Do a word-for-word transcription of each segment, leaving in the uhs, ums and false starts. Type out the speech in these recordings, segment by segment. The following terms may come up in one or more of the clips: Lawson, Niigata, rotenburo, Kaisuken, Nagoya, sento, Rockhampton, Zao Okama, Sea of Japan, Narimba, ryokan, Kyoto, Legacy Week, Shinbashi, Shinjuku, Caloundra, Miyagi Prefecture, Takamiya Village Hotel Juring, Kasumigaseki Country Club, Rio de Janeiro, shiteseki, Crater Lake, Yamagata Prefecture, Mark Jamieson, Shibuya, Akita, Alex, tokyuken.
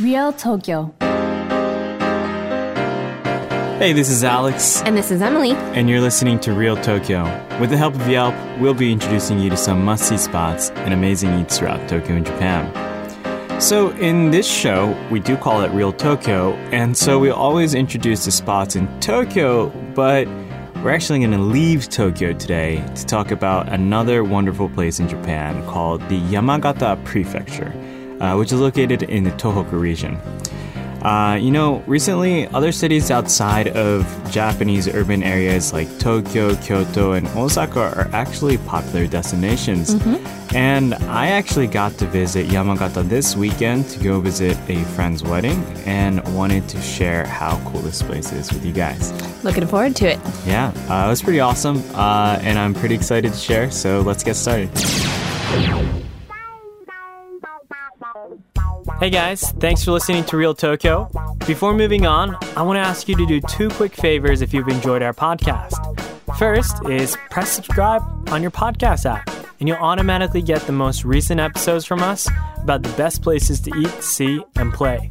Real Tokyo. Hey, this is Alex. And this is Emily. And you're listening to Real Tokyo. With the help of Yelp, we'll be introducing you to some must-see spots and amazing eats throughout Tokyo and Japan. So in this show, we do call it Real Tokyo, and so we always introduce the spots in Tokyo, but we're actually going to leave Tokyo today to talk about another wonderful place in Japan called the Yamagata Prefecture. Uh, which is located in the Tohoku region. Uh, you know, recently, other cities outside of Japanese urban areas like Tokyo, Kyoto, and Osaka are actually popular destinations. Mm-hmm. And I actually got to visit Yamagata this weekend to go visit a friend's wedding and wanted to share how cool this place is with you guys. Looking forward to it. Yeah, uh, it was pretty awesome, uh, and I'm pretty excited to share, so let's get started. Hey guys, thanks for listening to Real Tokyo. Before moving on, I want to ask you to do two quick favors if you've enjoyed our podcast. First is press subscribe on your podcast app, and you'll automatically get the most recent episodes from us about the best places to eat, see, and play.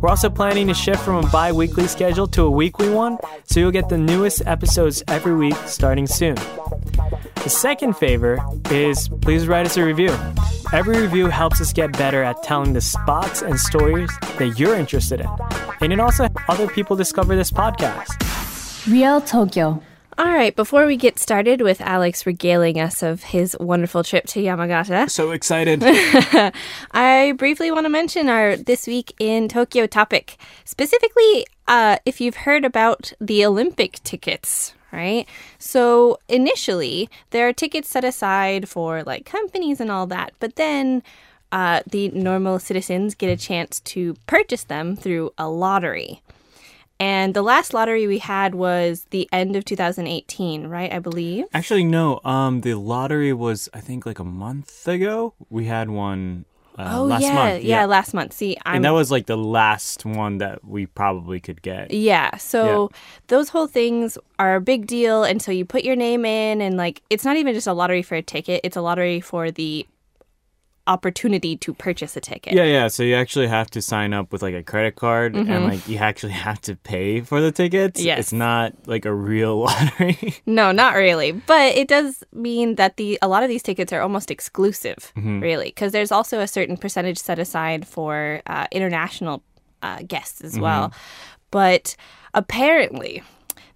We're also planning to shift from a bi-weekly schedule to a weekly one, so you'll get the newest episodes every week starting soon. The second favor is please write us a review. Every review helps us get better at telling the spots and stories that you're interested in. And it also helps other people discover this podcast. Real Tokyo. All right, before we get started with Alex regaling us of his wonderful trip to Yamagata. So excited. I briefly want to mention our This Week in Tokyo topic. Specifically, uh, if you've heard about the Olympic tickets. Right? So initially, there are tickets set aside for like companies and all that, but then uh, the normal citizens get a chance to purchase them through a lottery. And the last lottery we had was the end of two thousand eighteen, right, I believe? Actually, no. Um, the lottery was, I think, like a month ago. We had one Uh, oh, last yeah, month. yeah, yeah, last month. See, I'm... And that was like the last one that we probably could get. Yeah, so yeah. Those whole things are a big deal, and so you put your name in, and like it's not even just a lottery for a ticket, it's a lottery for the opportunity to purchase a ticket. Yeah, yeah, so you actually have to sign up with like a credit card, mm-hmm. and like you actually have to pay for the tickets. Yes. It's not like a real lottery. No, not really. But it does mean that the a lot of these tickets are almost exclusive, mm-hmm. really, because there's also a certain percentage set aside for uh, international uh, guests as mm-hmm. well. But apparently,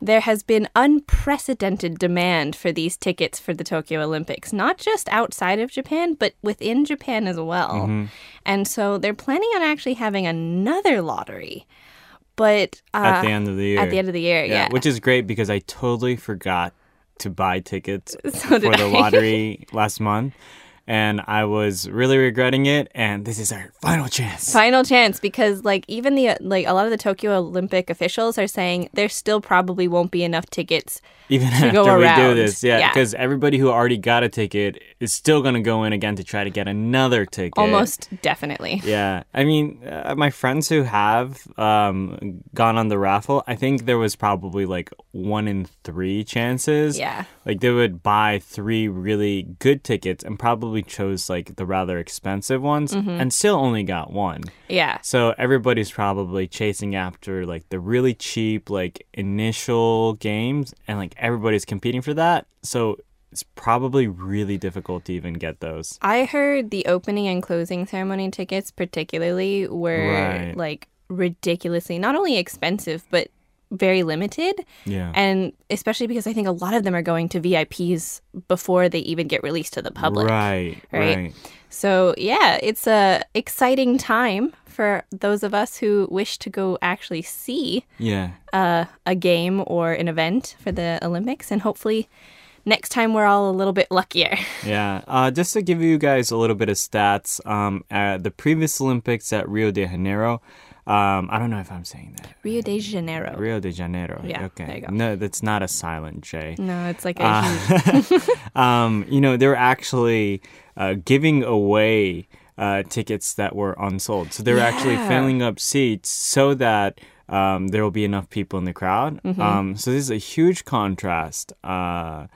there has been unprecedented demand for these tickets for the Tokyo Olympics, not just outside of Japan, but within Japan as well. Mm-hmm. And so they're planning on actually having another lottery. But uh, at the end of the year. At the end of the year, yeah. yeah. Which is great because I totally forgot to buy tickets so for the lottery last month. And I was really regretting it, and this is our final chance. Final chance, because like even the like a lot of the Tokyo Olympic officials are saying there still probably won't be enough tickets even to after go around. We do this, yeah, because yeah. everybody who already got a ticket is still going to go in again to try to get another ticket. Almost definitely. Yeah, I mean, uh, my friends who have um, gone on the raffle, I think there was probably like one in three chances. Yeah, like they would buy three really good tickets and probably chose like the rather expensive ones mm-hmm. and still only got one. Yeah. So everybody's probably chasing after like the really cheap like initial games, and like everybody's competing for that. So it's probably really difficult to even get those. I heard the opening and closing ceremony tickets particularly were right. like ridiculously not only expensive but very limited. Yeah. And especially because I think a lot of them are going to V I Ps before they even get released to the public. Right, right. right. So, yeah, it's a exciting time for those of us who wish to go actually see yeah. uh, a game or an event for the Olympics, and hopefully next time we're all a little bit luckier. Yeah. Uh, just to give you guys a little bit of stats, um, at the previous Olympics at Rio de Janeiro, Um, I don't know if I'm saying that. Rio de Janeiro. Rio de Janeiro. Yeah, okay. There you go. No, that's not a silent J. No, it's like a uh, huge... um, you know, they were actually uh, giving away uh, tickets that were unsold. So they were yeah. actually filling up seats so that um, there will be enough people in the crowd. Mm-hmm. Um, so this is a huge contrast uh,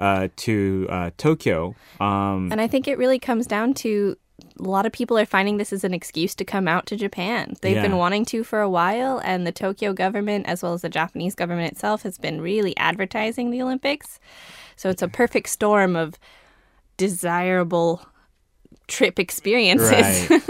uh, to uh, Tokyo. Um, and I think it really comes down to a lot of people are finding this as an excuse to come out to Japan. They've yeah. been wanting to for a while, and the Tokyo government, as well as the Japanese government itself, has been really advertising the Olympics. So it's a perfect storm of desirable trip experiences. Right.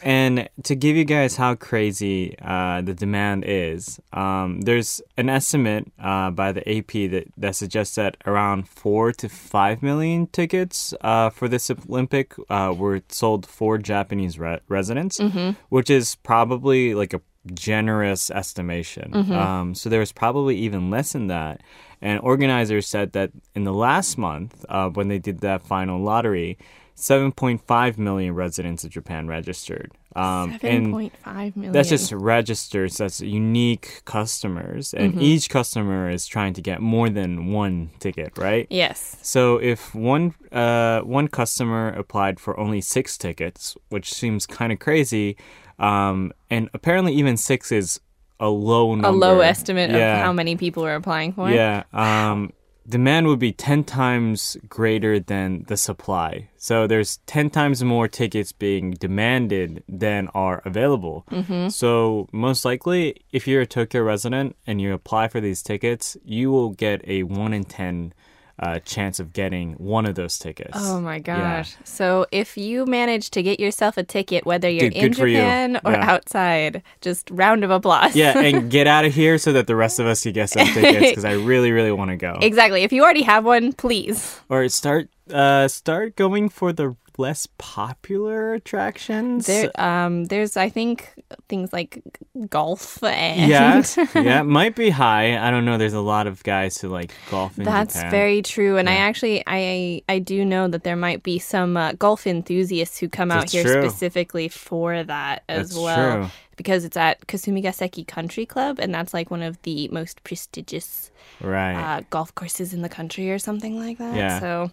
And to give you guys how crazy uh, the demand is, um, there's an estimate uh, by the A P that, that suggests that around four to five million tickets uh, for this Olympic uh, were sold for Japanese re- residents, mm-hmm. which is probably like a generous estimation. Mm-hmm. Um, so there was probably even less than that. And organizers said that in the last month, uh, when they did that final lottery, seven point five million residents of Japan registered. Um, seven point five million. That's just registers. That's unique customers. And mm-hmm. each customer is trying to get more than one ticket, right? Yes. So if one uh, one customer applied for only six tickets, which seems kind of crazy, um, and apparently even six is a low number. A low estimate yeah. of how many people are applying for it. Yeah. Um, demand would be ten times greater than the supply. So there's ten times more tickets being demanded than are available. Mm-hmm. So most likely, if you're a Tokyo resident and you apply for these tickets, you will get a one in ten uh, chance of getting one of those tickets. Oh my gosh. Yeah. So if you manage to get yourself a ticket, whether you're Dude, in Japan you. or yeah. outside, just round of applause. Yeah, and get out of here so that the rest of us can get some tickets, because I really, really want to go. Exactly. If you already have one, please. Or start uh, start going for the less popular attractions. There, um, there's, I think, things like golf and... Yeah, yeah, might be high. I don't know. There's a lot of guys who like golf in That's Japan. That's very true. And yeah. I actually, I I do know that there might be some uh, golf enthusiasts who come That's out here true. specifically for that as That's well. True. Because it's at Kasumigaseki Country Club, and that's like one of the most prestigious right. uh, golf courses in the country or something like that. Yeah. So...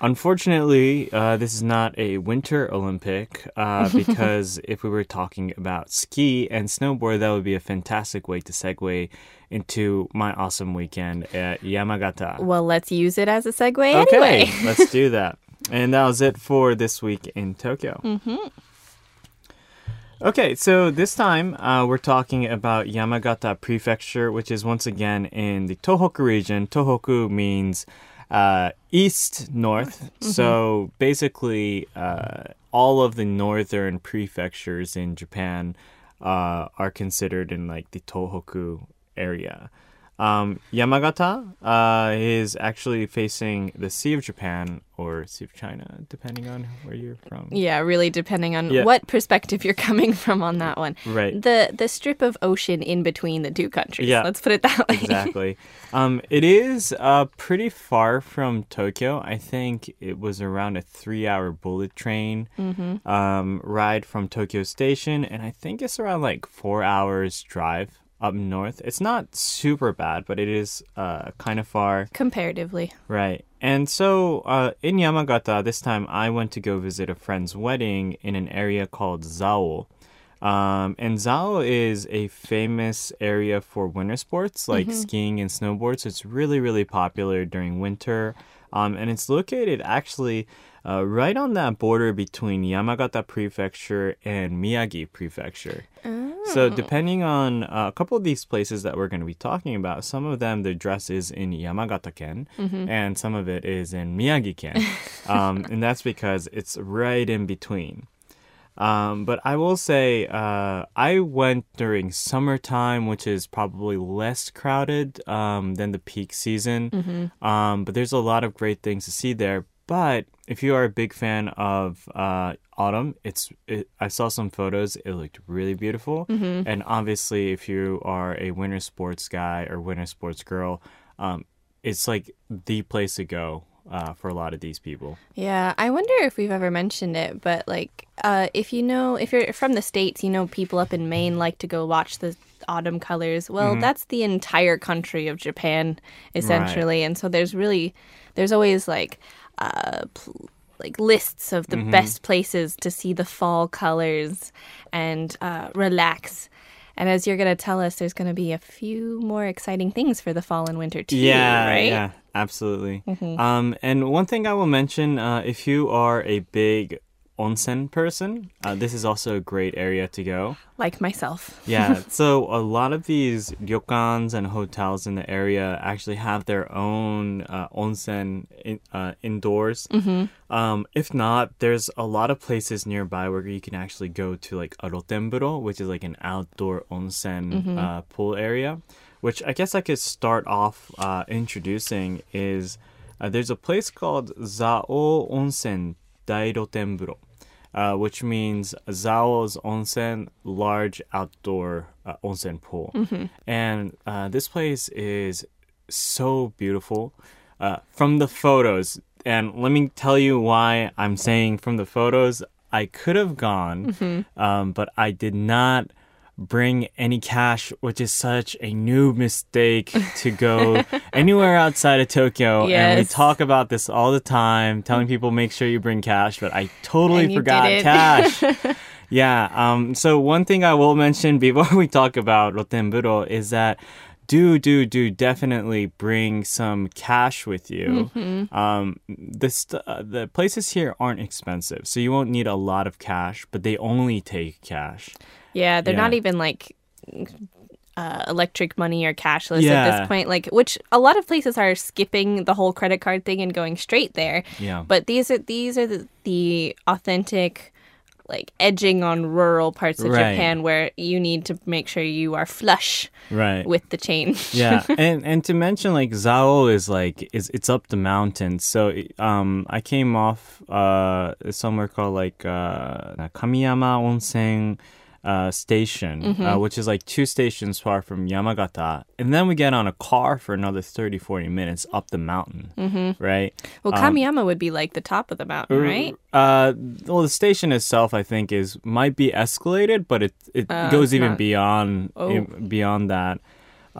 Unfortunately, uh, this is not a winter Olympic uh, because if we were talking about ski and snowboard, that would be a fantastic way to segue into my awesome weekend at Yamagata. Well, let's use it as a segue anyway. Okay, let's do that. And that was it for this week in Tokyo. Mm-hmm. Okay, so this time uh, we're talking about Yamagata Prefecture, which is once again in the Tohoku region. Tohoku means... Uh, east, north. Mm-hmm. So basically, uh, all of the northern prefectures in Japan uh, are considered in like the Tohoku area. Um, Yamagata uh, is actually facing the Sea of Japan or Sea of China, depending on where you're from. Yeah, really depending on yeah. what perspective you're coming from on that one. Right. The the strip of ocean in between the two countries. Yeah. Let's put it that way. Exactly. Um, it is uh, pretty far from Tokyo. I think it was around a three-hour bullet train mm-hmm. um, ride from Tokyo Station, and I think it's around like four hours drive. Up north. It's not super bad, but it is uh, kind of far. Comparatively. Right. And so uh, in Yamagata, this time I went to go visit a friend's wedding in an area called Zao. Um, and Zao is a famous area for winter sports like mm-hmm. skiing and snowboards. It's really, really popular during winter. Um, and it's located actually uh, right on that border between Yamagata Prefecture and Miyagi Prefecture. Mm. So depending on uh, a couple of these places that we're going to be talking about, some of them, the dress is in Yamagata-ken, mm-hmm. and some of it is in Miyagi-ken. um, and that's because it's right in between. Um, but I will say uh, I went during summertime, which is probably less crowded um, than the peak season. Mm-hmm. Um, but there's a lot of great things to see there. But if you are a big fan of uh, autumn, it's it, I saw some photos. It looked really beautiful. Mm-hmm. And obviously, if you are a winter sports guy or winter sports girl, um, it's like the place to go uh, for a lot of these people. Yeah, I wonder if we've ever mentioned it, but like uh, if you know, if you're from the States, you know, people up in Maine like to go watch the autumn colors. Well, mm-hmm. that's the entire country of Japan, essentially. Right. And so there's really, there's always like... Uh, pl- like lists of the mm-hmm. best places to see the fall colors and uh, relax. And as you're going to tell us, there's going to be a few more exciting things for the fall and winter too, yeah, right? Yeah, absolutely. Mm-hmm. Um, and one thing I will mention, uh, if you are a big onsen person. Uh, this is also a great area to go. Like myself. Yeah, so a lot of these ryokans and hotels in the area actually have their own uh, onsen in, uh, indoors. Mm-hmm. Um, if not, there's a lot of places nearby where you can actually go to like a Rotenburo, which is like an outdoor onsen mm-hmm. uh, pool area, which I guess I could start off uh, introducing is uh, there's a place called Zao Onsen Dairotenburo, uh, which means Zao's Onsen, large outdoor uh, onsen pool. Mm-hmm. And uh, this place is so beautiful uh, from the photos. And let me tell you why I'm saying from the photos. I could have gone, mm-hmm. um, but I did not bring any cash, which is such a new mistake to go anywhere outside of Tokyo. Yes. And we talk about this all the time, telling people make sure you bring cash, but I totally forgot cash. Yeah. Um, so one thing I will mention before we talk about Rotenburo is that do, do, do definitely bring some cash with you. Mm-hmm. Um, this, uh, the places here aren't expensive, so you won't need a lot of cash, but they only take cash. Yeah, they're yeah. not even like uh, electric money or cashless yeah. at this point, like, which a lot of places are skipping the whole credit card thing and going straight there. Yeah. But these are, these are the, the authentic, like, edging on rural parts of right. Japan where you need to make sure you are flush right. with the change. Yeah, and and to mention, like, Zao is, like, is it's up the mountain. So um, I came off uh, somewhere called, like, uh, Kamiyama Onsen uh, station, mm-hmm. uh, which is, like, two stations far from Yamagata. And then we get on a car for another thirty, forty minutes up the mountain, mm-hmm. right? Well, Kamiyama um, would be, like, the top of the mountain, right? Uh, well, the station itself, I think, is might be escalated, but it it uh, goes even not... beyond oh. it, beyond that.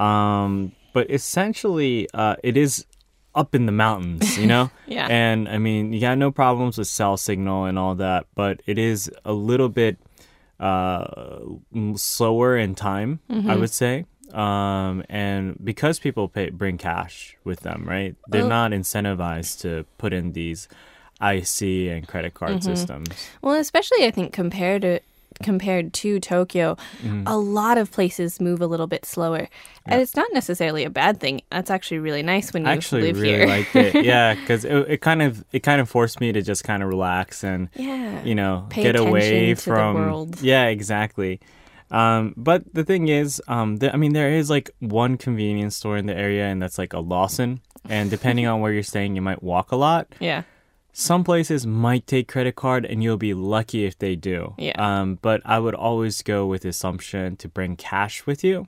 Um, but essentially, uh, it is up in the mountains, you know? Yeah. And, I mean, you got no problems with cell signal and all that, but it is a little bit uh, slower in time, mm-hmm. I would say. Um, and because people pay, bring cash with them, right? They're oh. not incentivized to put in these I C and credit card mm-hmm. systems. Well, especially I think compared to compared to Tokyo, mm-hmm. a lot of places move a little bit slower, yeah. and it's not necessarily a bad thing. That's actually really nice when you I actually live really here. Liked it, yeah, because it, it kind of it kind of forced me to just kind of relax and yeah. you know Pay get away to from the world. Yeah, exactly. Um, but the thing is, um, th- I mean, there is like one convenience store in the area, and that's like a Lawson. And depending on where you're staying, you might walk a lot. Yeah. Some places might take credit card, and you'll be lucky if they do. Yeah. Um, but I would always go with the assumption to bring cash with you.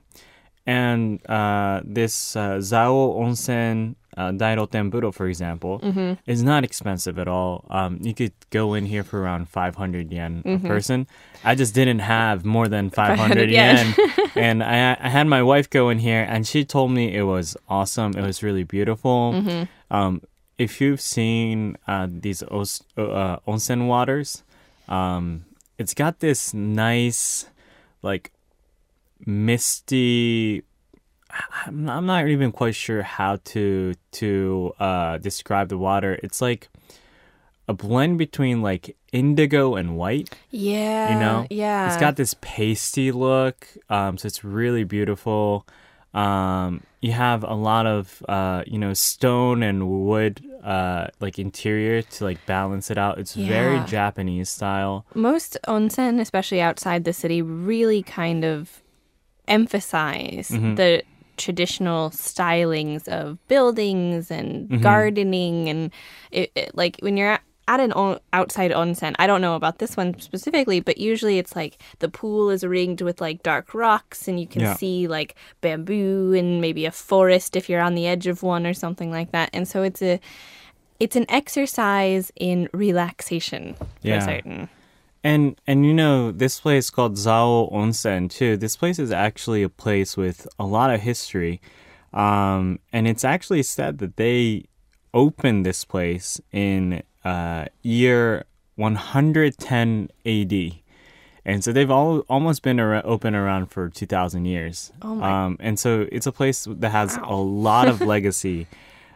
And uh, this uh, Zao Onsen uh, Dairotenburo, for example, mm-hmm. is not expensive at all. Um, you could go in here for around five hundred yen mm-hmm. a person. I just didn't have more than five hundred yen. And I, I had my wife go in here, and she told me it was awesome. It was really beautiful. Mm-hmm. Um, If you've seen uh, these os- uh, onsen waters, um, it's got this nice, like, misty... I'm not even quite sure how to to uh, describe the water. It's like a blend between, like, indigo and white. Yeah, you know? Yeah. It's got this pasty look, um, so it's really beautiful. Um, you have a lot of, uh, you know, stone and wood, uh, like interior to like balance it out. It's yeah. very Japanese style. Most onsen, especially outside the city, really kind of emphasize mm-hmm. the traditional stylings of buildings and mm-hmm. gardening. And it, it, like when you're at At an on- outside onsen, I don't know about this one specifically, but usually it's like the pool is ringed with like dark rocks and you can yeah. see like bamboo and maybe a forest if you're on the edge of one or something like that. And so it's a, it's an exercise in relaxation yeah. for certain. And, and you know, this place called Zao Onsen too, this place is actually a place with a lot of history. Um, and it's actually said that they opened this place in Uh, year one hundred ten A D. And so they've all, almost been ar- open around for two thousand years. Oh my. Um, and so it's a place that has wow. a lot of legacy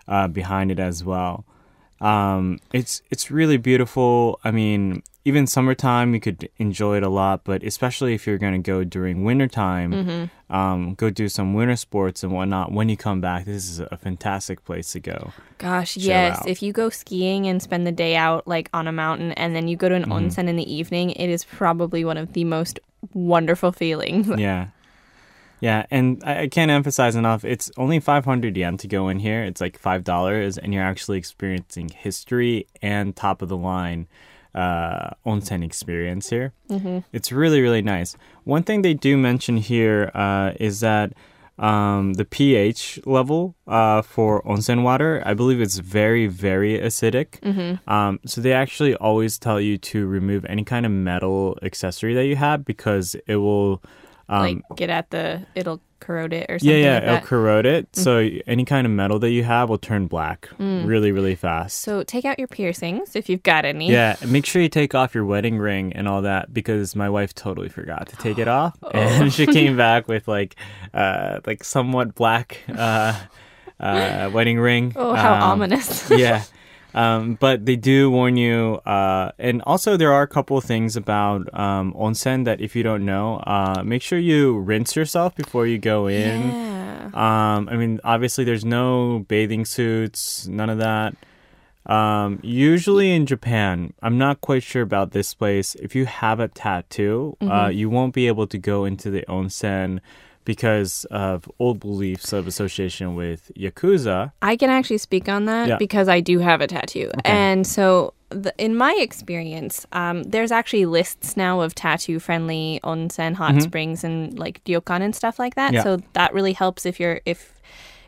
uh, behind it as well. Um, it's it's really beautiful. I mean, even summertime, you could enjoy it a lot, but especially if you're going to go during wintertime, mm-hmm. um, go do some winter sports and whatnot. When you come back, this is a fantastic place to go. Gosh, yes. Out. If you go skiing and spend the day out like on a mountain and then you go to an mm-hmm. onsen in the evening, it is probably one of the most wonderful feelings. Yeah. Yeah, and I, I can't emphasize enough, it's only five hundred yen to go in here. It's like five dollars, and you're actually experiencing history and top-of-the-line uh, onsen experience here. Mm-hmm. It's really, really nice. One thing they do mention here uh, is that um, the pH level uh, for onsen water, I believe it's very, very acidic. Mm-hmm. Um, so they actually always tell you to remove any kind of metal accessory that you have because it will... Um, like get at the, it'll corrode it or something. Yeah, yeah, like that. It'll corrode it. Mm-hmm. So any kind of metal that you have will turn black mm. really, really fast. So take out your piercings if you've got any. Yeah, make sure you take off your wedding ring and all that because my wife totally forgot to take it off. Oh. And she came back with like, uh, like somewhat black uh, uh, wedding ring. Oh, how um, ominous. Yeah. Um, but they do warn you, uh, and also there are a couple of things about um, onsen that if you don't know, uh, make sure you rinse yourself before you go in. Yeah. Um, I mean, obviously there's no bathing suits, none of that. Um, usually in Japan, I'm not quite sure about this place, if you have a tattoo, mm-hmm. uh, you won't be able to go into the onsen because of old beliefs of association with Yakuza. I can actually speak on that yeah. because I do have a tattoo. Okay. And so the, in my experience, um, there's actually lists now of tattoo-friendly onsen, hot mm-hmm. springs, and like ryokan and stuff like that. Yeah. So that really helps if you're if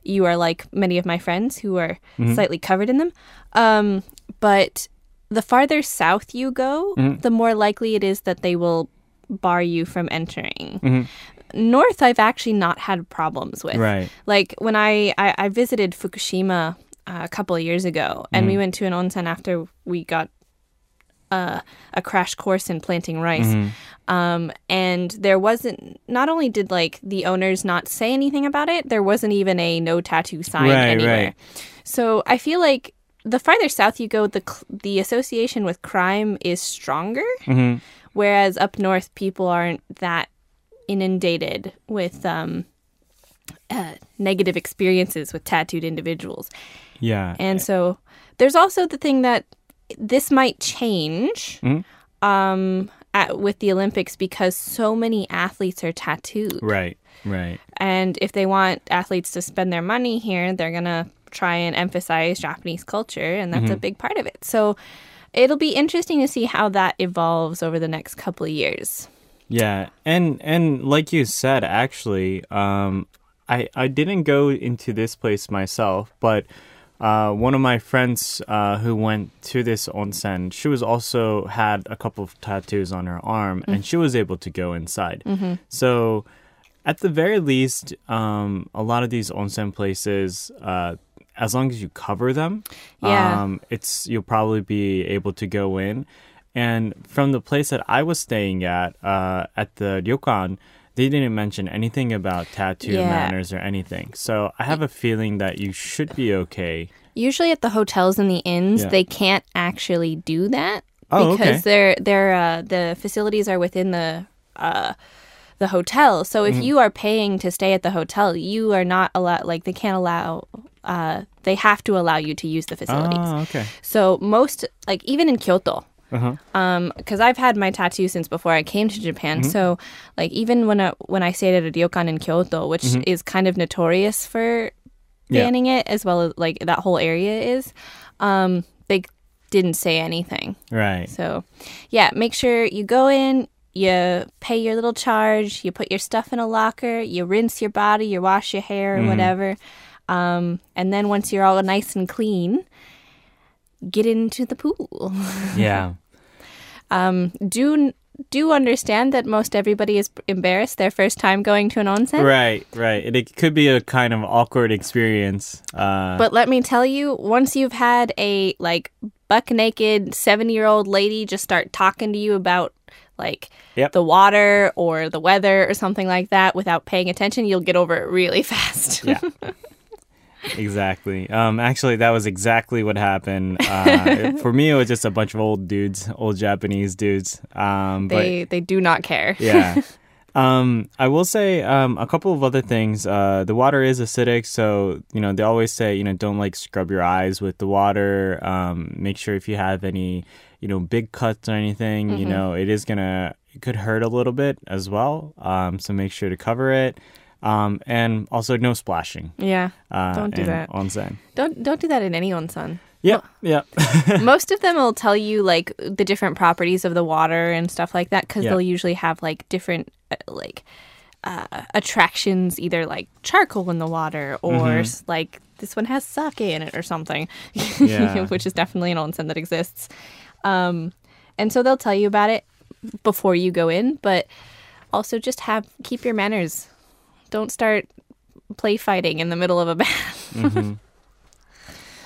you are like many of my friends who are mm-hmm. slightly covered in them. Um, but the farther south you go, mm-hmm. the more likely it is that they will bar you from entering. Mm-hmm. North, I've actually not had problems with. Right. Like, when I, I, I visited Fukushima uh, a couple of years ago, and mm-hmm. we went to an onsen after we got uh, a crash course in planting rice. Mm-hmm. Um, and there wasn't... Not only did, like, the owners not say anything about it, there wasn't even a no-tattoo sign right, anywhere. Right. So I feel like the farther south you go, the, the association with crime is stronger, mm-hmm. whereas up north, people aren't that... inundated with um, uh, negative experiences with tattooed individuals. Yeah. And so there's also the thing that this might change mm-hmm. um, at, with the Olympics because so many athletes are tattooed. Right, right. And if they want athletes to spend their money here, they're going to try and emphasize Japanese culture, and that's mm-hmm. a big part of it. So it'll be interesting to see how that evolves over the next couple of years. Yeah, and and like you said, actually, um, I, I didn't go into this place myself, but uh, one of my friends uh, who went to this onsen, she was also had a couple of tattoos on her arm, mm-hmm. and she was able to go inside. Mm-hmm. So at the very least, um, a lot of these onsen places, uh, as long as you cover them, yeah. um, it's you'll probably be able to go in. And from the place that I was staying at, uh, at the ryokan, they didn't mention anything about tattoo yeah. manners or anything. So I have a feeling that you should be okay. Usually at the hotels and the inns, yeah. they can't actually do that oh, because okay. they're they're uh, the facilities are within the uh, the hotel. So if mm-hmm. you are paying to stay at the hotel, you are not allowed. Like they can't allow. Uh, they have to allow you to use the facilities. Oh, okay. So most like even in Kyoto. Uh-huh. Um, because I've had my tattoo since before I came to Japan. Mm-hmm. So, like, even when I, when I stayed at a ryokan in Kyoto, which mm-hmm. is kind of notorious for banning yeah. it, as well as like that whole area is, um, they didn't say anything. Right. So, yeah, make sure you go in, you pay your little charge, you put your stuff in a locker, you rinse your body, you wash your hair or mm-hmm. whatever, um, and then once you're all nice and clean. Get into the pool. Yeah. um, do do understand that most everybody is embarrassed their first time going to an onsen. Right, right. It, it could be a kind of awkward experience. Uh, but let me tell you, once you've had a like buck naked seven year old lady just start talking to you about like yep. the water or the weather or something like that without paying attention, you'll get over it really fast. Yeah. Exactly. Um, actually, that was exactly what happened. Uh, for me, it was just a bunch of old dudes, old Japanese dudes. Um, they but, they do not care. Yeah. Um, I will say um, a couple of other things. Uh, the water is acidic, so you know they always say you know don't like scrub your eyes with the water. Um, make sure if you have any you know big cuts or anything, mm-hmm. you know it is gonna it could hurt a little bit as well. Um, so make sure to cover it. Um, and also no splashing. Yeah, uh, don't do that. Onsen. Don't don't do that in any onsen. Yeah, well, yeah. Most of them will tell you like the different properties of the water and stuff like that because yeah. they'll usually have like different uh, like uh, attractions, either like charcoal in the water or mm-hmm. like this one has sake in it or something, yeah. which is definitely an onsen that exists. Um, and so they'll tell you about it before you go in, but also just have keep your manners. Don't start play fighting in the middle of a bath. mm-hmm.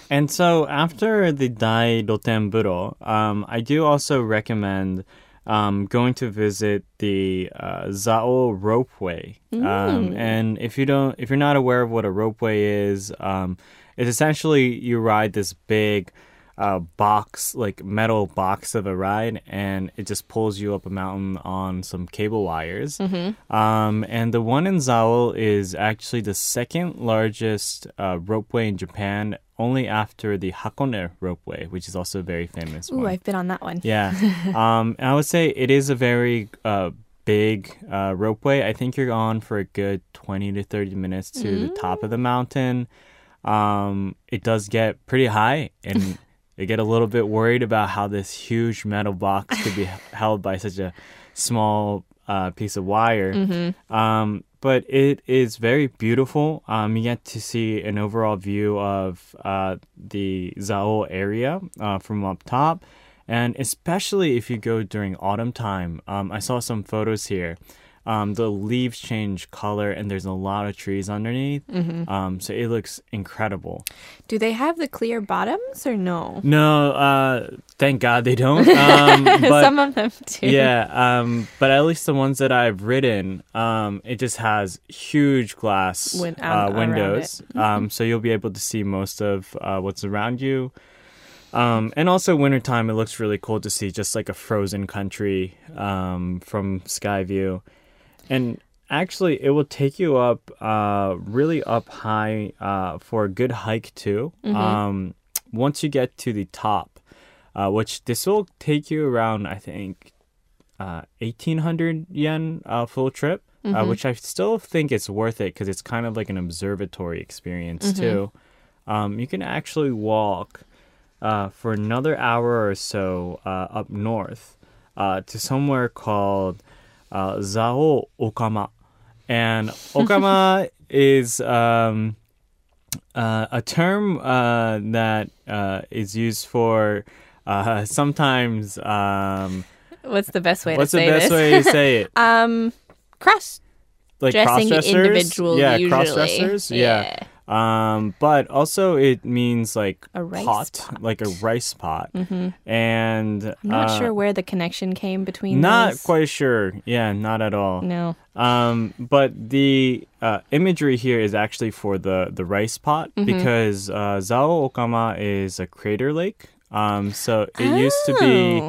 And so after the Dairotenburo, um, I do also recommend um, going to visit the uh, Zao Ropeway. Mm. Um, and if you don't, if you're not aware of what a ropeway is, um, it's essentially you ride this big uh, box, like metal box of a ride, and it just pulls you up a mountain on some cable wires. Mm-hmm. Um, and the one in Zao is actually the second largest uh, ropeway in Japan. Only after the Hakone ropeway, which is also a very famous Ooh, one. Ooh, I've been on that one. Yeah. um, and I would say it is a very uh, big uh, ropeway. I think you're on for a good twenty to thirty minutes to mm. the top of the mountain. Um, it does get pretty high, and you get a little bit worried about how this huge metal box could be held by such a small uh, piece of wire. Mm-hmm. Um But it is very beautiful. Um, you get to see an overall view of uh, the Zao area uh, from up top. And especially if you go during autumn time. Um, I saw some photos here. Um, the leaves change color and there's a lot of trees underneath. Mm-hmm. Um, so it looks incredible. Do they have the clear bottoms or no? No, uh, thank God they don't. Um, but, some of them do. Yeah, um, but at least the ones that I've ridden, um, it just has huge glass Win- um, uh, windows. Mm-hmm. Um, so you'll be able to see most of uh, what's around you. Um, and also wintertime, it looks really cool to see just like a frozen country um, from sky view. And actually, it will take you up uh, really up high uh, for a good hike, too. Mm-hmm. Um, once you get to the top, uh, which this will take you around, I think, uh, eighteen hundred yen uh, full trip, mm-hmm. uh, which I still think it's worth it because it's kind of like an observatory experience, mm-hmm. too. Um, you can actually walk uh, for another hour or so uh, up north uh, to somewhere called... Uh, Zao Okama. And Okama is um, uh, a term uh, that uh, is used for uh, sometimes... Um, what's the best way to say this? What's the best way to say it? um, cross. Like cross-dressers? Individuals, yeah, usually. Cross-dressers, yeah. yeah. Um, but also it means like a rice pot, pot. like a rice pot. Mm-hmm. And I'm not uh, sure where the connection came between Not those. quite sure. Yeah, not at all. No. Um, but the uh, imagery here is actually for the, the rice pot mm-hmm. because uh, Zao Okama is a crater lake. Um, so it oh. used to be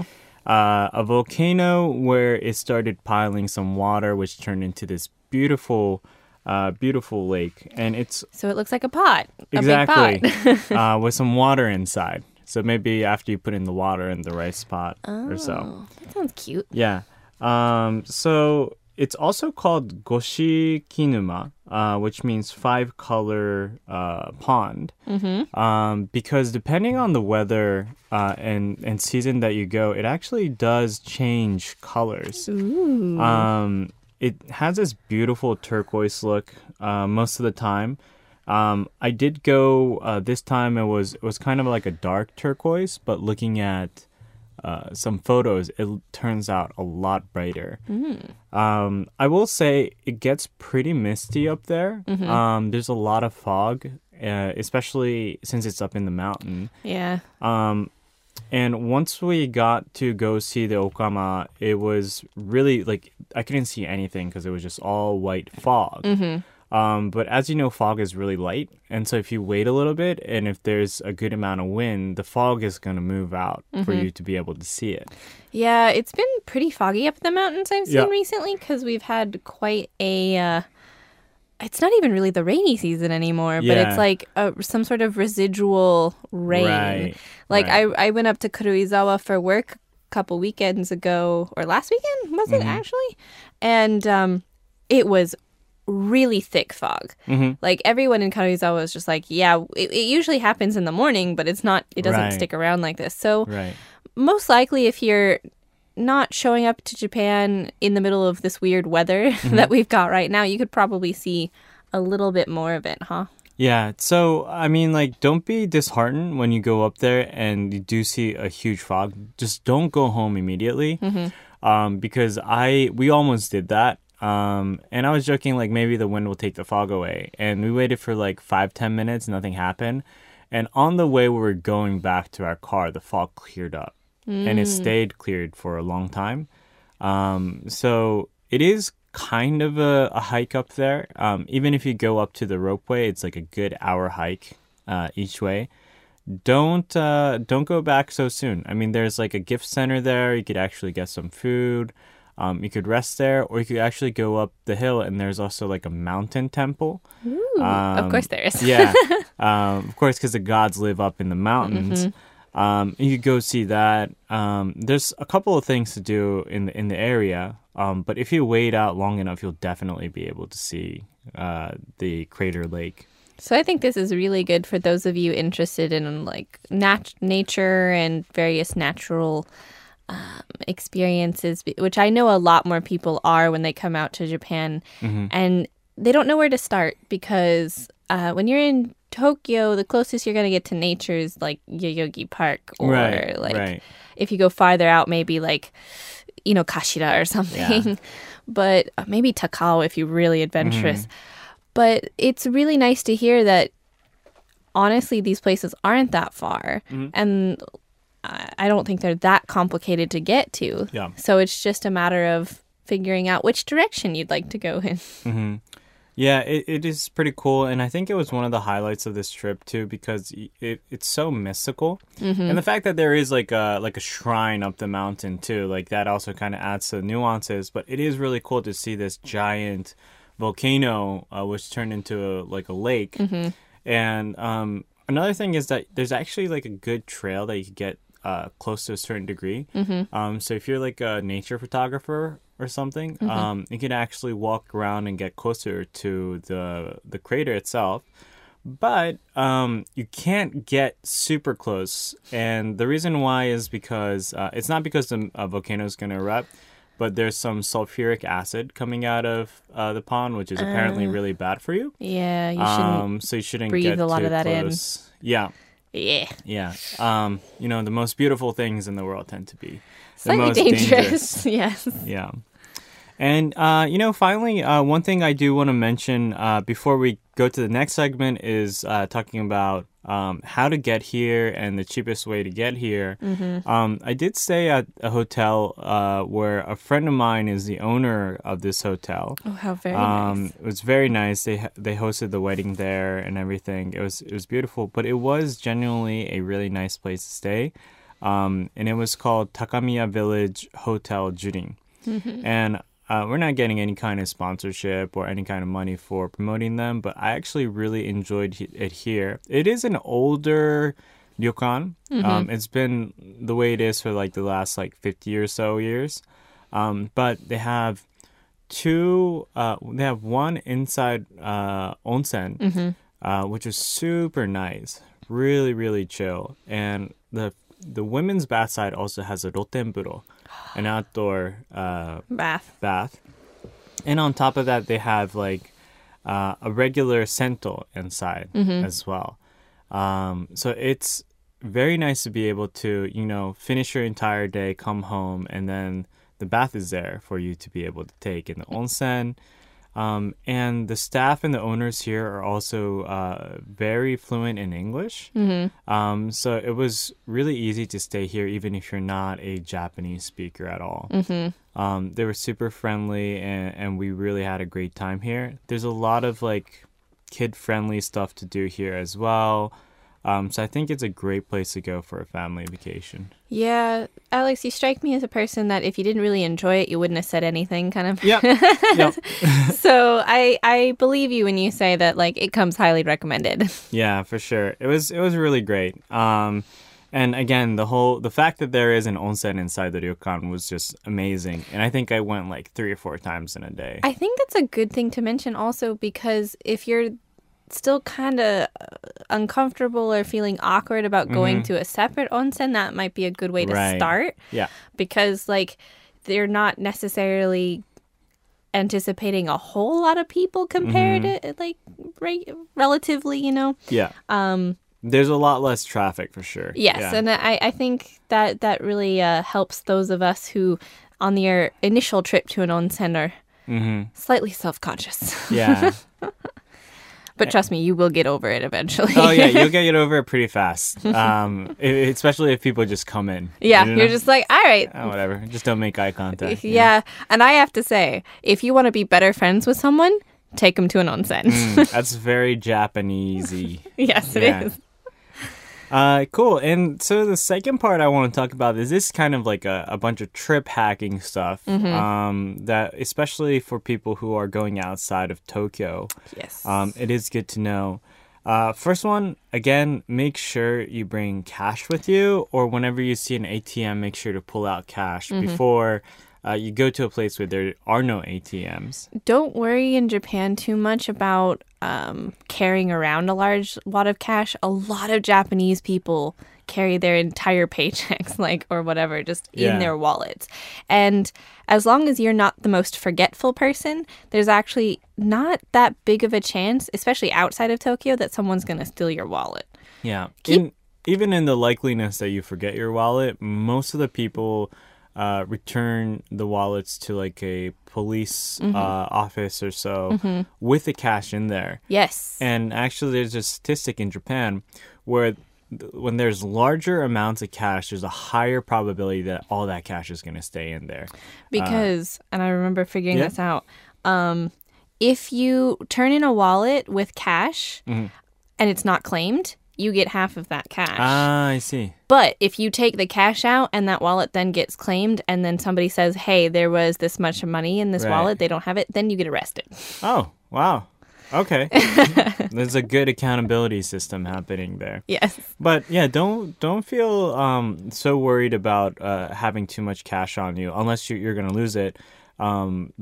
uh, a volcano where it started piling some water, which turned into this beautiful... Uh, beautiful lake, and it's so it looks like a pot, exactly, a big pot. uh, with some water inside. So maybe after you put in the water in the rice pot oh, or so. That sounds cute. Yeah. Um. So it's also called Goshi Kinuma, uh, which means five color uh, pond. Mm-hmm. Um. Because depending on the weather uh, and and season that you go, it actually does change colors. Ooh. Um. It has this beautiful turquoise look uh, most of the time. Um, I did go uh, this time. It was it was kind of like a dark turquoise, but looking at uh, some photos, it turns out a lot brighter. Mm. Um, I will say it gets pretty misty up there. Mm-hmm. Um, there's a lot of fog, uh, especially since it's up in the mountain. Yeah. Um, And once we got to go see the Okama, it was really, like, I couldn't see anything because it was just all white fog. Mm-hmm. Um, but as you know, fog is really light. And so if you wait a little bit and if there's a good amount of wind, the fog is going to move out mm-hmm. for you to be able to see it. Yeah, it's been pretty foggy up the mountains I've seen yeah. recently because we've had quite a... Uh, it's not even really the rainy season anymore, yeah. but it's like a, some sort of residual rain. Right. Like right. I, I went up to Kuruizawa for work a couple weekends ago, or last weekend, was mm-hmm. it actually? And um, it was really thick fog. Mm-hmm. Like everyone in Karuizawa was just like, yeah, it, it usually happens in the morning, but it's not, it doesn't right. stick around like this. So right. most likely if you're not showing up to Japan in the middle of this weird weather mm-hmm. that we've got right now, you could probably see a little bit more of it, huh? Yeah. So, I mean, like, don't be disheartened when you go up there and you do see a huge fog. Just don't go home immediately mm-hmm. um, because I, we almost did that. Um, and I was joking, like, maybe the wind will take the fog away. And we waited for, like, five, ten minutes. Nothing happened. And on the way we were going back to our car, the fog cleared up. Mm. And it stayed cleared for a long time. Um, so it is kind of a, a hike up there. Um, even if you go up to the ropeway, it's, like, a good hour hike uh, each way. Don't, uh, don't go back so soon. I mean, there's, like, a gift center there. You could actually get some food. Um, you could rest there, or you could actually go up the hill, and there's also, like, a mountain temple. Ooh, um, of course there is. yeah, um, of course, because the gods live up in the mountains. Mm-hmm. Um, you could go see that. Um, there's a couple of things to do in the, in the area, um, but if you wait out long enough, you'll definitely be able to see uh, the crater lake. So I think this is really good for those of you interested in, like, nat- nature and various natural Um, experiences, which I know a lot more people are when they come out to Japan mm-hmm. and they don't know where to start because uh, when you're in Tokyo, the closest you're going to get to nature is like Yoyogi Park or right, like right. if you go farther out, maybe like Inokashira or something, yeah. but uh, maybe Takao if you're really adventurous. Mm-hmm. But it's really nice to hear that honestly, these places aren't that far mm-hmm. and I don't think they're that complicated to get to. Yeah. So it's just a matter of figuring out which direction you'd like to go in. Mm-hmm. Yeah, it, it is pretty cool. And I think it was one of the highlights of this trip, too, because it, it's so mystical. Mm-hmm. And the fact that there is like a, like a shrine up the mountain, too, like that also kind of adds to the nuances. But it is really cool to see this giant volcano, uh, which turned into a, like a lake. Mm-hmm. And um, another thing is that there's actually like a good trail that you could get Uh, close to a certain degree. Mm-hmm. Um, so if you're like a nature photographer or something, mm-hmm. um, you can actually walk around and get closer to the the crater itself. But um, you can't get super close. And the reason why is because uh, it's not because the uh, volcano is going to erupt, but there's some sulfuric acid coming out of uh, the pond, which is uh, apparently really bad for you. Yeah, you shouldn't, um, so you shouldn't breathe get a lot too of that close. In. Yeah. Yeah. Yeah. Um, you know, the most beautiful things in the world tend to be slightly the most dangerous. dangerous. Yes. Yeah. And, uh, you know, finally, uh, one thing I do want to mention uh, before we go to the next segment is uh, talking about um, how to get here and the cheapest way to get here. Mm-hmm. Um, I did stay at a hotel uh, where a friend of mine is the owner of this hotel. Oh, how very um, nice. It was very nice. They they hosted the wedding there and everything. It was, it was beautiful, but it was genuinely a really nice place to stay. Um, and it was called Takamiya Village Hotel Juring. Mm-hmm. And Uh, we're not getting any kind of sponsorship or any kind of money for promoting them, but I actually really enjoyed he- it here. It is an older ryokan. Mm-hmm. Um, it's been the way it is for like the last like fifty or so years. Um, but they have two, uh, they have one inside uh, onsen, mm-hmm. uh, which is super nice, really, really chill. And the the women's bath side also has a Rotenburo. An outdoor uh, bath. bath. And on top of that, they have like uh, a regular sento inside mm-hmm. as well. Um, so it's very nice to be able to, you know, finish your entire day, come home, and then the bath is there for you to be able to take in the onsen. Um, and the staff and the owners here are also uh, very fluent in English. Mm-hmm. Um, so it was really easy to stay here, even if you're not a Japanese speaker at all. Mm-hmm. Um, they were super friendly, and, and we really had a great time here. There's a lot of like kid-friendly stuff to do here as well. Um, so I think it's a great place to go for a family vacation. Yeah. Alex, you strike me as a person that if you didn't really enjoy it, you wouldn't have said anything, kind of. Yeah. Yep. So I, I believe you when you say that, like, it comes highly recommended. Yeah, for sure. It was, it was really great. Um, and again, the whole, the fact that there is an onsen inside the ryokan was just amazing. And I think I went like three or four times in a day. I think that's a good thing to mention also, because if you're still kind of uncomfortable or feeling awkward about going mm-hmm. to a separate onsen, that might be a good way to right. start. Yeah. Because, like, they're not necessarily anticipating a whole lot of people compared mm-hmm. to, like, re- relatively, you know? Yeah. Um, There's a lot less traffic, for sure. Yes, yeah. and I, I think that, that really uh, helps those of us who, on their initial trip to an onsen, are mm-hmm. slightly self-conscious. Yeah. But trust me, you will get over it eventually. Oh, yeah. You'll get over it pretty fast, um, especially if people just come in. Yeah. You know? You're just like, all right. Oh, whatever. Just don't make eye contact. Yeah. Know? And I have to say, if you want to be better friends with someone, take them to an onsen. Mm, that's very Japanese-y. Yes, it yeah. is. Uh, cool. And so the second part I want to talk about is this kind of like a, a bunch of trip hacking stuff, mm-hmm. um, that especially for people who are going outside of Tokyo. Yes. Um, it is good to know. Uh, first one, again, make sure you bring cash with you, or whenever you see an A T M, make sure to pull out cash mm-hmm. before uh, you go to a place where there are no A T Ms. Don't worry in Japan too much about Um, carrying around a large wad of cash. A lot of Japanese people carry their entire paychecks, like, or whatever, just yeah. in their wallets. And as long as you're not the most forgetful person, there's actually not that big of a chance, especially outside of Tokyo, that someone's going to steal your wallet. Yeah. Keep- in, even in the likeliness that you forget your wallet, most of the people Uh, return the wallets to like a police mm-hmm. uh, office or so mm-hmm. with the cash in there. Yes. And actually there's a statistic in Japan where th- when there's larger amounts of cash, there's a higher probability that all that cash is going to stay in there. Because, uh, and I remember figuring yeah. this out, um, if you turn in a wallet with cash mm-hmm. and it's not claimed, you get half of that cash. Ah, I see. But if you take the cash out and that wallet then gets claimed, and then somebody says, hey, there was this much money in this right. wallet, they don't have it, then you get arrested. Oh, wow. Okay. There's a good accountability system happening there. Yes. But yeah, don't don't feel um, so worried about uh, having too much cash on you, unless you're, you're going to lose it. Um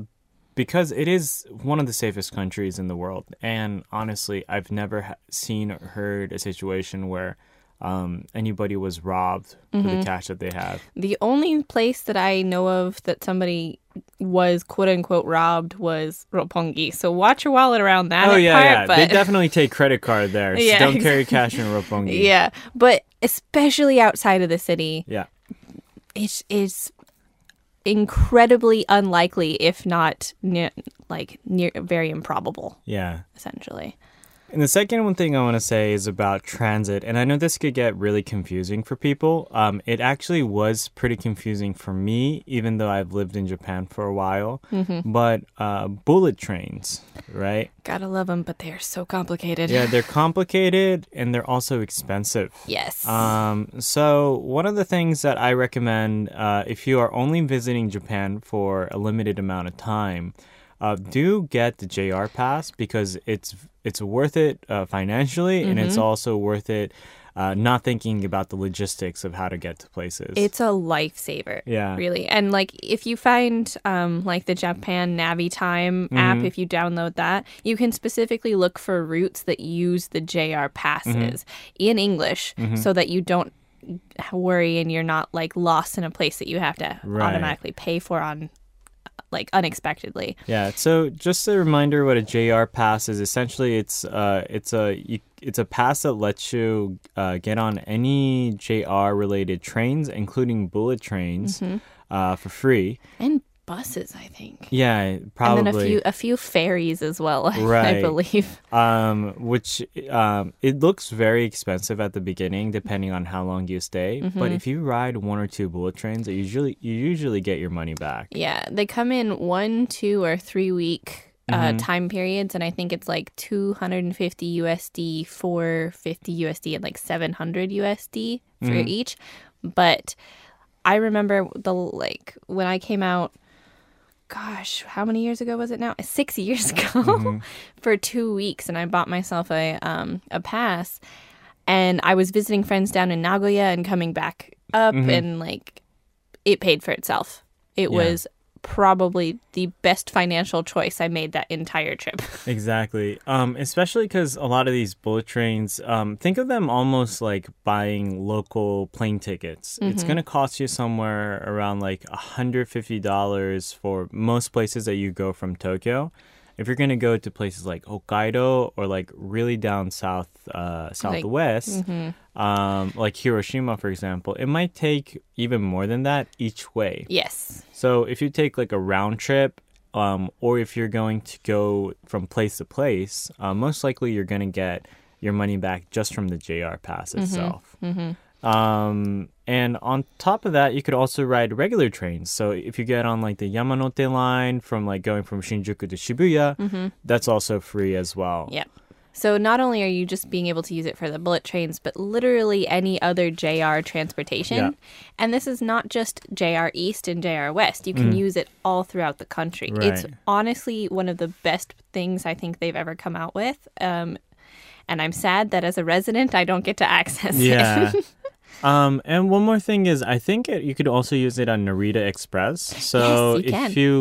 Because it is one of the safest countries in the world. And honestly, I've never ha- seen or heard a situation where um, anybody was robbed mm-hmm. for the cash that they have. The only place that I know of that somebody was quote-unquote robbed was Roppongi. So watch your wallet around that oh, yeah, part. Yeah. But they definitely take credit card there. So yeah, don't exactly. carry cash in Roppongi. Yeah, but especially outside of the city. Yeah. It's... it's incredibly unlikely, if not ne- like near very improbable. Yeah, essentially. And the second one thing I want to say is about transit, and I know this could get really confusing for people. Um, it actually was pretty confusing for me, even though I've lived in Japan for a while. Mm-hmm. But uh, bullet trains, right? Gotta love them, but they are so complicated. Yeah, they're complicated, and they're also expensive. Yes. Um. So one of the things that I recommend, uh, if you are only visiting Japan for a limited amount of time, uh, do get the J R Pass, because it's it's worth it uh, financially, mm-hmm. and it's also worth it uh, not thinking about the logistics of how to get to places. It's a lifesaver, yeah, really. And like if you find um, like the Japan NaviTime mm-hmm. app, if you download that, you can specifically look for routes that use the J R passes mm-hmm. in English, mm-hmm. so that you don't worry and you're not like lost in a place that you have to right. automatically pay for on. Like unexpectedly. Yeah. So just a reminder, what a J R pass is. Essentially, it's uh, it's a you, it's a pass that lets you uh, get on any J R related trains, including bullet trains, mm-hmm. uh, for free. And buses, I think. Yeah, probably. And then a few, a few ferries as well, right. I believe. Um, which um, it looks very expensive at the beginning, depending on how long you stay. Mm-hmm. But if you ride one or two bullet trains, it usually you usually get your money back. Yeah, they come in one, two, or three week Uh, time periods, and I think it's like two hundred fifty U S D, four hundred fifty U S D, and like seven hundred U S D for mm-hmm. each. But I remember the like when I came out, gosh, how many years ago was it now? Six years ago mm-hmm. for two weeks, and I bought myself a um a pass, and I was visiting friends down in Nagoya and coming back up, mm-hmm. and like it paid for itself. It yeah. was. Probably the best financial choice I made that entire trip. Exactly. Um, especially because a lot of these bullet trains, um, think of them almost like buying local plane tickets. Mm-hmm. It's going to cost you somewhere around like one hundred fifty dollars for most places that you go from Tokyo. If you're going to go to places like Hokkaido or like really down south, uh, southwest, like, mm-hmm. um, like Hiroshima, for example, it might take even more than that each way. Yes. So if you take like a round trip, um, or if you're going to go from place to place, uh, most likely you're going to get your money back just from the J R Pass itself. Mm-hmm. Um, and on top of that, you could also ride regular trains. So if you get on like the Yamanote line from like going from Shinjuku to Shibuya, mm-hmm. that's also free as well. Yeah. So not only are you just being able to use it for the bullet trains, but literally any other J R transportation. Yeah. And this is not just J R East and J R West. You can mm. use it all throughout the country. Right. It's honestly one of the best things I think they've ever come out with. Um, and I'm sad that as a resident, I don't get to access yeah. it. Um, and one more thing is, I think it, you could also use it on Narita Express. So yes, you if can. you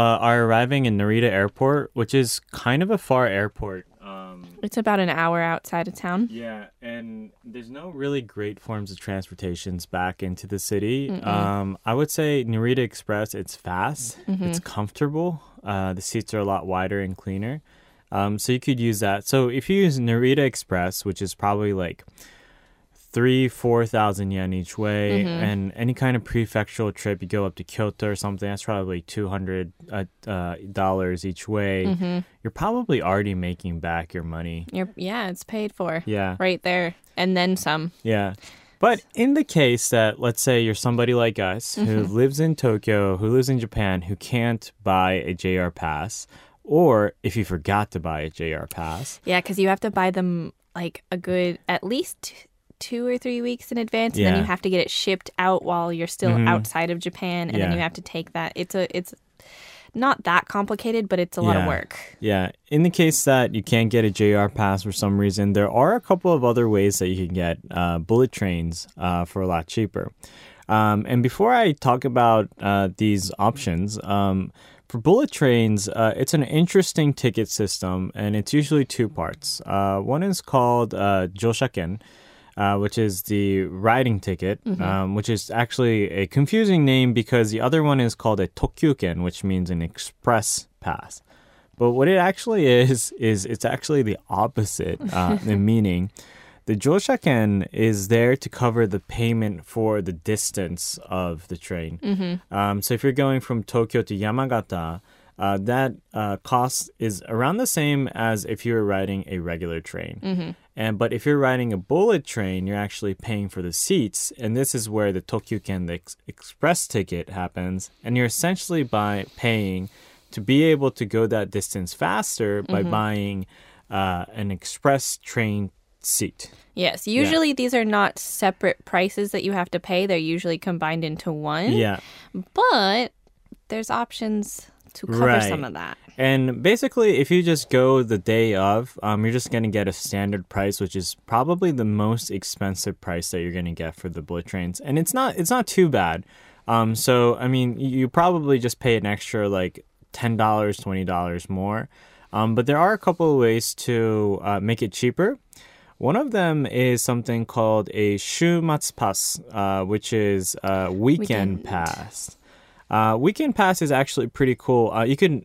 uh, are arriving in Narita Airport, which is kind of a far airport. Um, it's about an hour outside of town. Yeah, and there's no really great forms of transportations back into the city. Um, I would say Narita Express, it's fast, mm-hmm. it's comfortable. Uh, the seats are a lot wider and cleaner. Um, so you could use that. So if you use Narita Express, which is probably like... Three, four thousand yen each way, mm-hmm. and any kind of prefectural trip, you go up to Kyoto or something. That's probably two hundred dollars uh, each way. Mm-hmm. You're probably already making back your money. You're, yeah, it's paid for. Yeah, right there, and then some. Yeah, but in the case that, let's say, you're somebody like us who mm-hmm. lives in Tokyo, who lives in Japan, who can't buy a J R pass, or if you forgot to buy a J R pass, yeah, because you have to buy them like a good at least. two or three weeks in advance, and yeah. then you have to get it shipped out while you're still mm-hmm. outside of Japan, and yeah. then you have to take that. It's a it's not that complicated, but it's a yeah. lot of work. Yeah. In the case that you can't get a J R pass for some reason, there are a couple of other ways that you can get uh, bullet trains uh, for a lot cheaper. Um, and before I talk about uh, these options, um, for bullet trains, uh, it's an interesting ticket system, and it's usually two parts. Uh, one is called uh, joshaken, Uh, which is the riding ticket, mm-hmm. um, which is actually a confusing name because the other one is called a tokyuken, which means an express pass. But what it actually is, is it's actually the opposite uh, in meaning. The joshaken is there to cover the payment for the distance of the train. Mm-hmm. Um, so if you're going from Tokyo to Yamagata, Uh, that uh, cost is around the same as if you were riding a regular train. Mm-hmm. And But if you're riding a bullet train, you're actually paying for the seats. And this is where the Tokyuken, the ex- express ticket, happens. And you're essentially by paying to be able to go that distance faster by mm-hmm. buying uh, an express train seat. Yes. Usually yeah. these are not separate prices that you have to pay. They're usually combined into one. Yeah. But there's options to cover right. some of that. And basically, if you just go the day of, um, you're just going to get a standard price, which is probably the most expensive price that you're going to get for the bullet trains. And it's not it's not too bad. Um, so, I mean, you probably just pay an extra like ten dollars, twenty dollars more. Um, but there are a couple of ways to uh, make it cheaper. One of them is something called a shumatsu pass, uh, which is a weekend, weekend. pass. Uh, weekend pass is actually pretty cool. Uh, you can,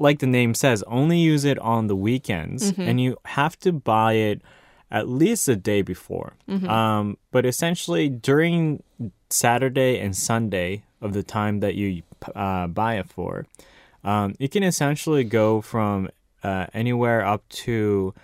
like the name says, only use it on the weekends, mm-hmm. and you have to buy it at least a day before. Mm-hmm. Um, but essentially, during Saturday and Sunday of the time that you uh, Baya for. Um, you can essentially go from uh, anywhere up to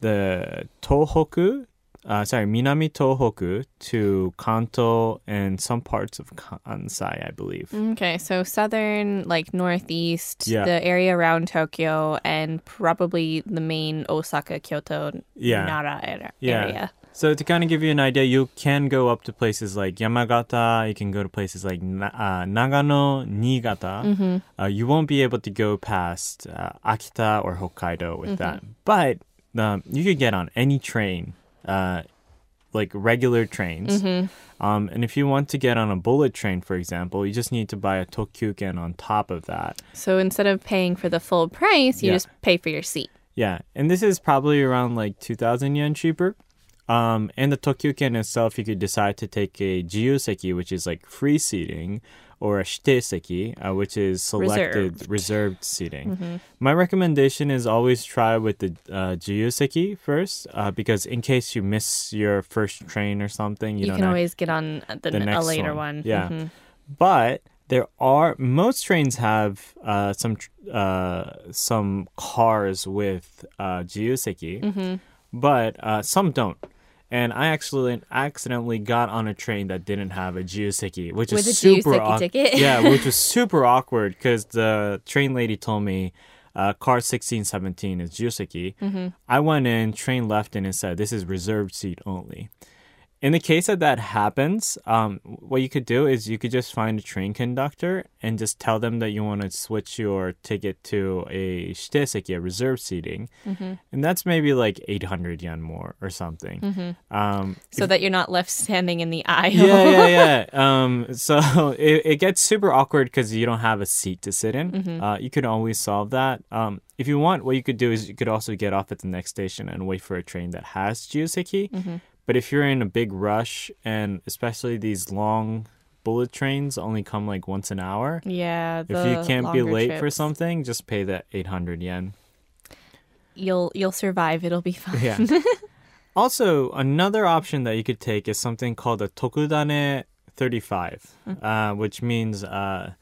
the Tohoku, uh, sorry, Minami Tohoku to Kanto and some parts of Kansai, I believe. Okay, so southern, like northeast, yeah. The area around Tokyo, and probably the main Osaka, Kyoto, yeah. Nara area. Yeah. So to kind of give you an idea, you can go up to places like Yamagata, you can go to places like Na- uh, Nagano, Niigata. Mm-hmm. Uh, you won't be able to go past uh, Akita or Hokkaido with mm-hmm. that. But um, you could get on any train, uh, like regular trains. Mm-hmm. Um, and if you want to get on a bullet train, for example, you just need to buy a tokyuken on top of that. So instead of paying for the full price, you yeah. just pay for your seat. Yeah, and this is probably around like two thousand yen cheaper. Um, and the Tokyuken itself, you could decide to take a jiyuseki, which is like free seating, or a shiteseki, uh, which is selected reserved, reserved seating. Mm-hmm. My recommendation is always try with the uh, jiyuseki first, uh, because in case you miss your first train or something, you, you don't can always get on the, the next a later one. one. Yeah, mm-hmm. But there are most trains have uh, some uh, some cars with uh, jiyuseki, mm-hmm. but uh, some don't. And I actually accidentally got on a train that didn't have a jiyuseki, which With is a super awkward. yeah, which was super awkward because the train lady told me uh, car sixteen seventeen is jiyuseki. Mm-hmm. I went in, train left, and it said this is reserved seat only. In the case that that happens, um, what you could do is you could just find a train conductor and just tell them that you want to switch your ticket to a shiteseki, a reserved seating. Mm-hmm. And that's maybe like eight hundred yen more or something. Mm-hmm. Um, so if, that you're not left standing in the aisle. Yeah, yeah, yeah. um, so it, it gets super awkward because you don't have a seat to sit in. Mm-hmm. Uh, you could always solve that. Um, if you want, what you could do is you could also get off at the next station and wait for a train that has jiyuseki. Mm-hmm. But if you're in a big rush, and especially these long bullet trains only come like once an hour. Yeah. If you can't be late trips. for something, just pay that eight hundred yen. You'll you'll survive. It'll be fine. Yeah. Also, another option that you could take is something called a Tokudane thirty-five, mm-hmm. uh, which means uh,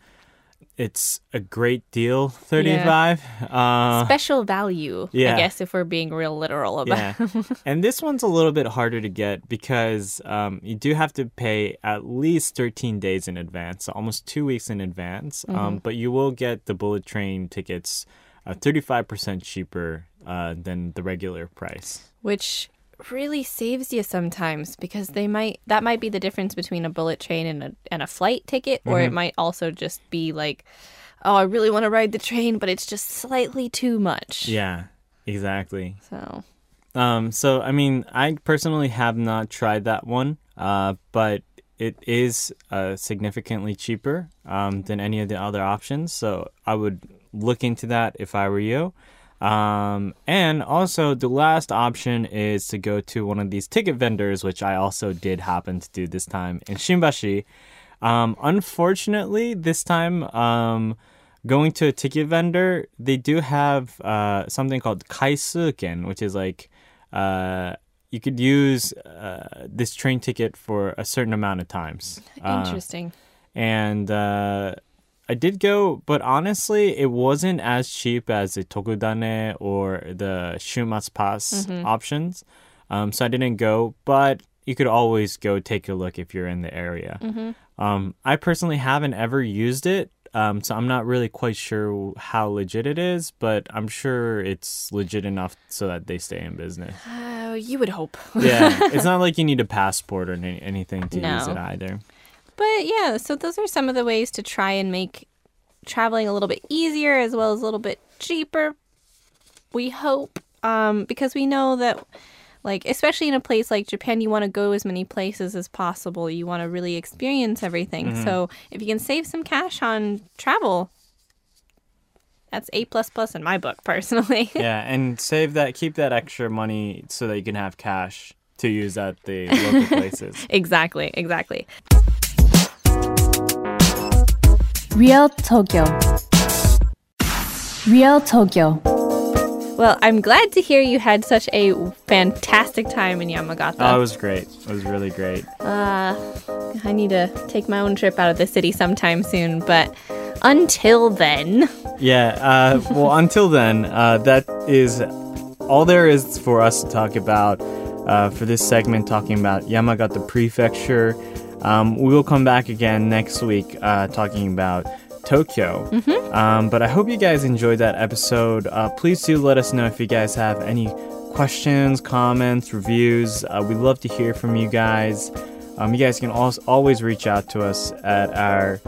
it's a great deal thirty-five. Yeah. Uh, Special value, yeah. I guess, if we're being real literal about it. Yeah. And this one's a little bit harder to get because um, you do have to pay at least thirteen days in advance, so almost two weeks in advance. Mm-hmm. Um, but you will get the bullet train tickets uh, thirty-five percent cheaper uh, than the regular price. Which really saves you sometimes because they might that might be the difference between a bullet train and a and a flight ticket, or mm-hmm. it might also just be like, oh, I really want to ride the train, but it's just slightly too much. Yeah, exactly. So, um, so I mean, I personally have not tried that one, uh, but it is uh, significantly cheaper um, than any of the other options. So I would look into that if I were you. Um, and also the last option is to go to one of these ticket vendors, which I also did happen to do this time in Shinbashi. Um, unfortunately, this time um, going to a ticket vendor, they do have uh, something called kaisuken, which is like uh, you could use uh, this train ticket for a certain amount of times. Interesting. Uh, and uh I did go, but honestly, it wasn't as cheap as the Tokudane or the shumatsu pass mm-hmm. options. Um, so I didn't go, but you could always go take a look if you're in the area. Mm-hmm. Um, I personally haven't ever used it, um, so I'm not really quite sure how legit it is, but I'm sure it's legit enough so that they stay in business. Uh, you would hope. Yeah, it's not like you need a passport or any- anything to no. use it either. But yeah, so those are some of the ways to try and make traveling a little bit easier as well as a little bit cheaper, we hope. Um, because we know that, like, especially in a place like Japan, you want to go as many places as possible. You want to really experience everything. Mm-hmm. So if you can save some cash on travel, that's A plus plus in my book, personally. Yeah, and save that, keep that extra money so that you can have cash to use at the local places. Exactly, exactly. Real Tokyo. Real Tokyo. Well, I'm glad to hear you had such a fantastic time in Yamagata. Oh, it was great. It was really great. Uh, I need to take my own trip out of the city sometime soon, but until then. Yeah, uh, well, until then, uh, that is all there is for us to talk about uh, for this segment, talking about Yamagata Prefecture. Um, we will come back again next week uh, talking about Tokyo. Mm-hmm. Um, but I hope you guys enjoyed that episode. Uh, please do let us know if you guys have any questions, comments, reviews. Uh, we'd love to hear from you guys. Um, you guys can also always reach out to us at our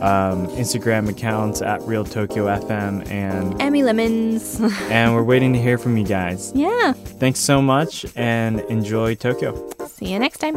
um, Instagram accounts at Real Tokyo F M and Emmy Lemons. And we're waiting to hear from you guys. Yeah. Thanks so much and enjoy Tokyo. See you next time.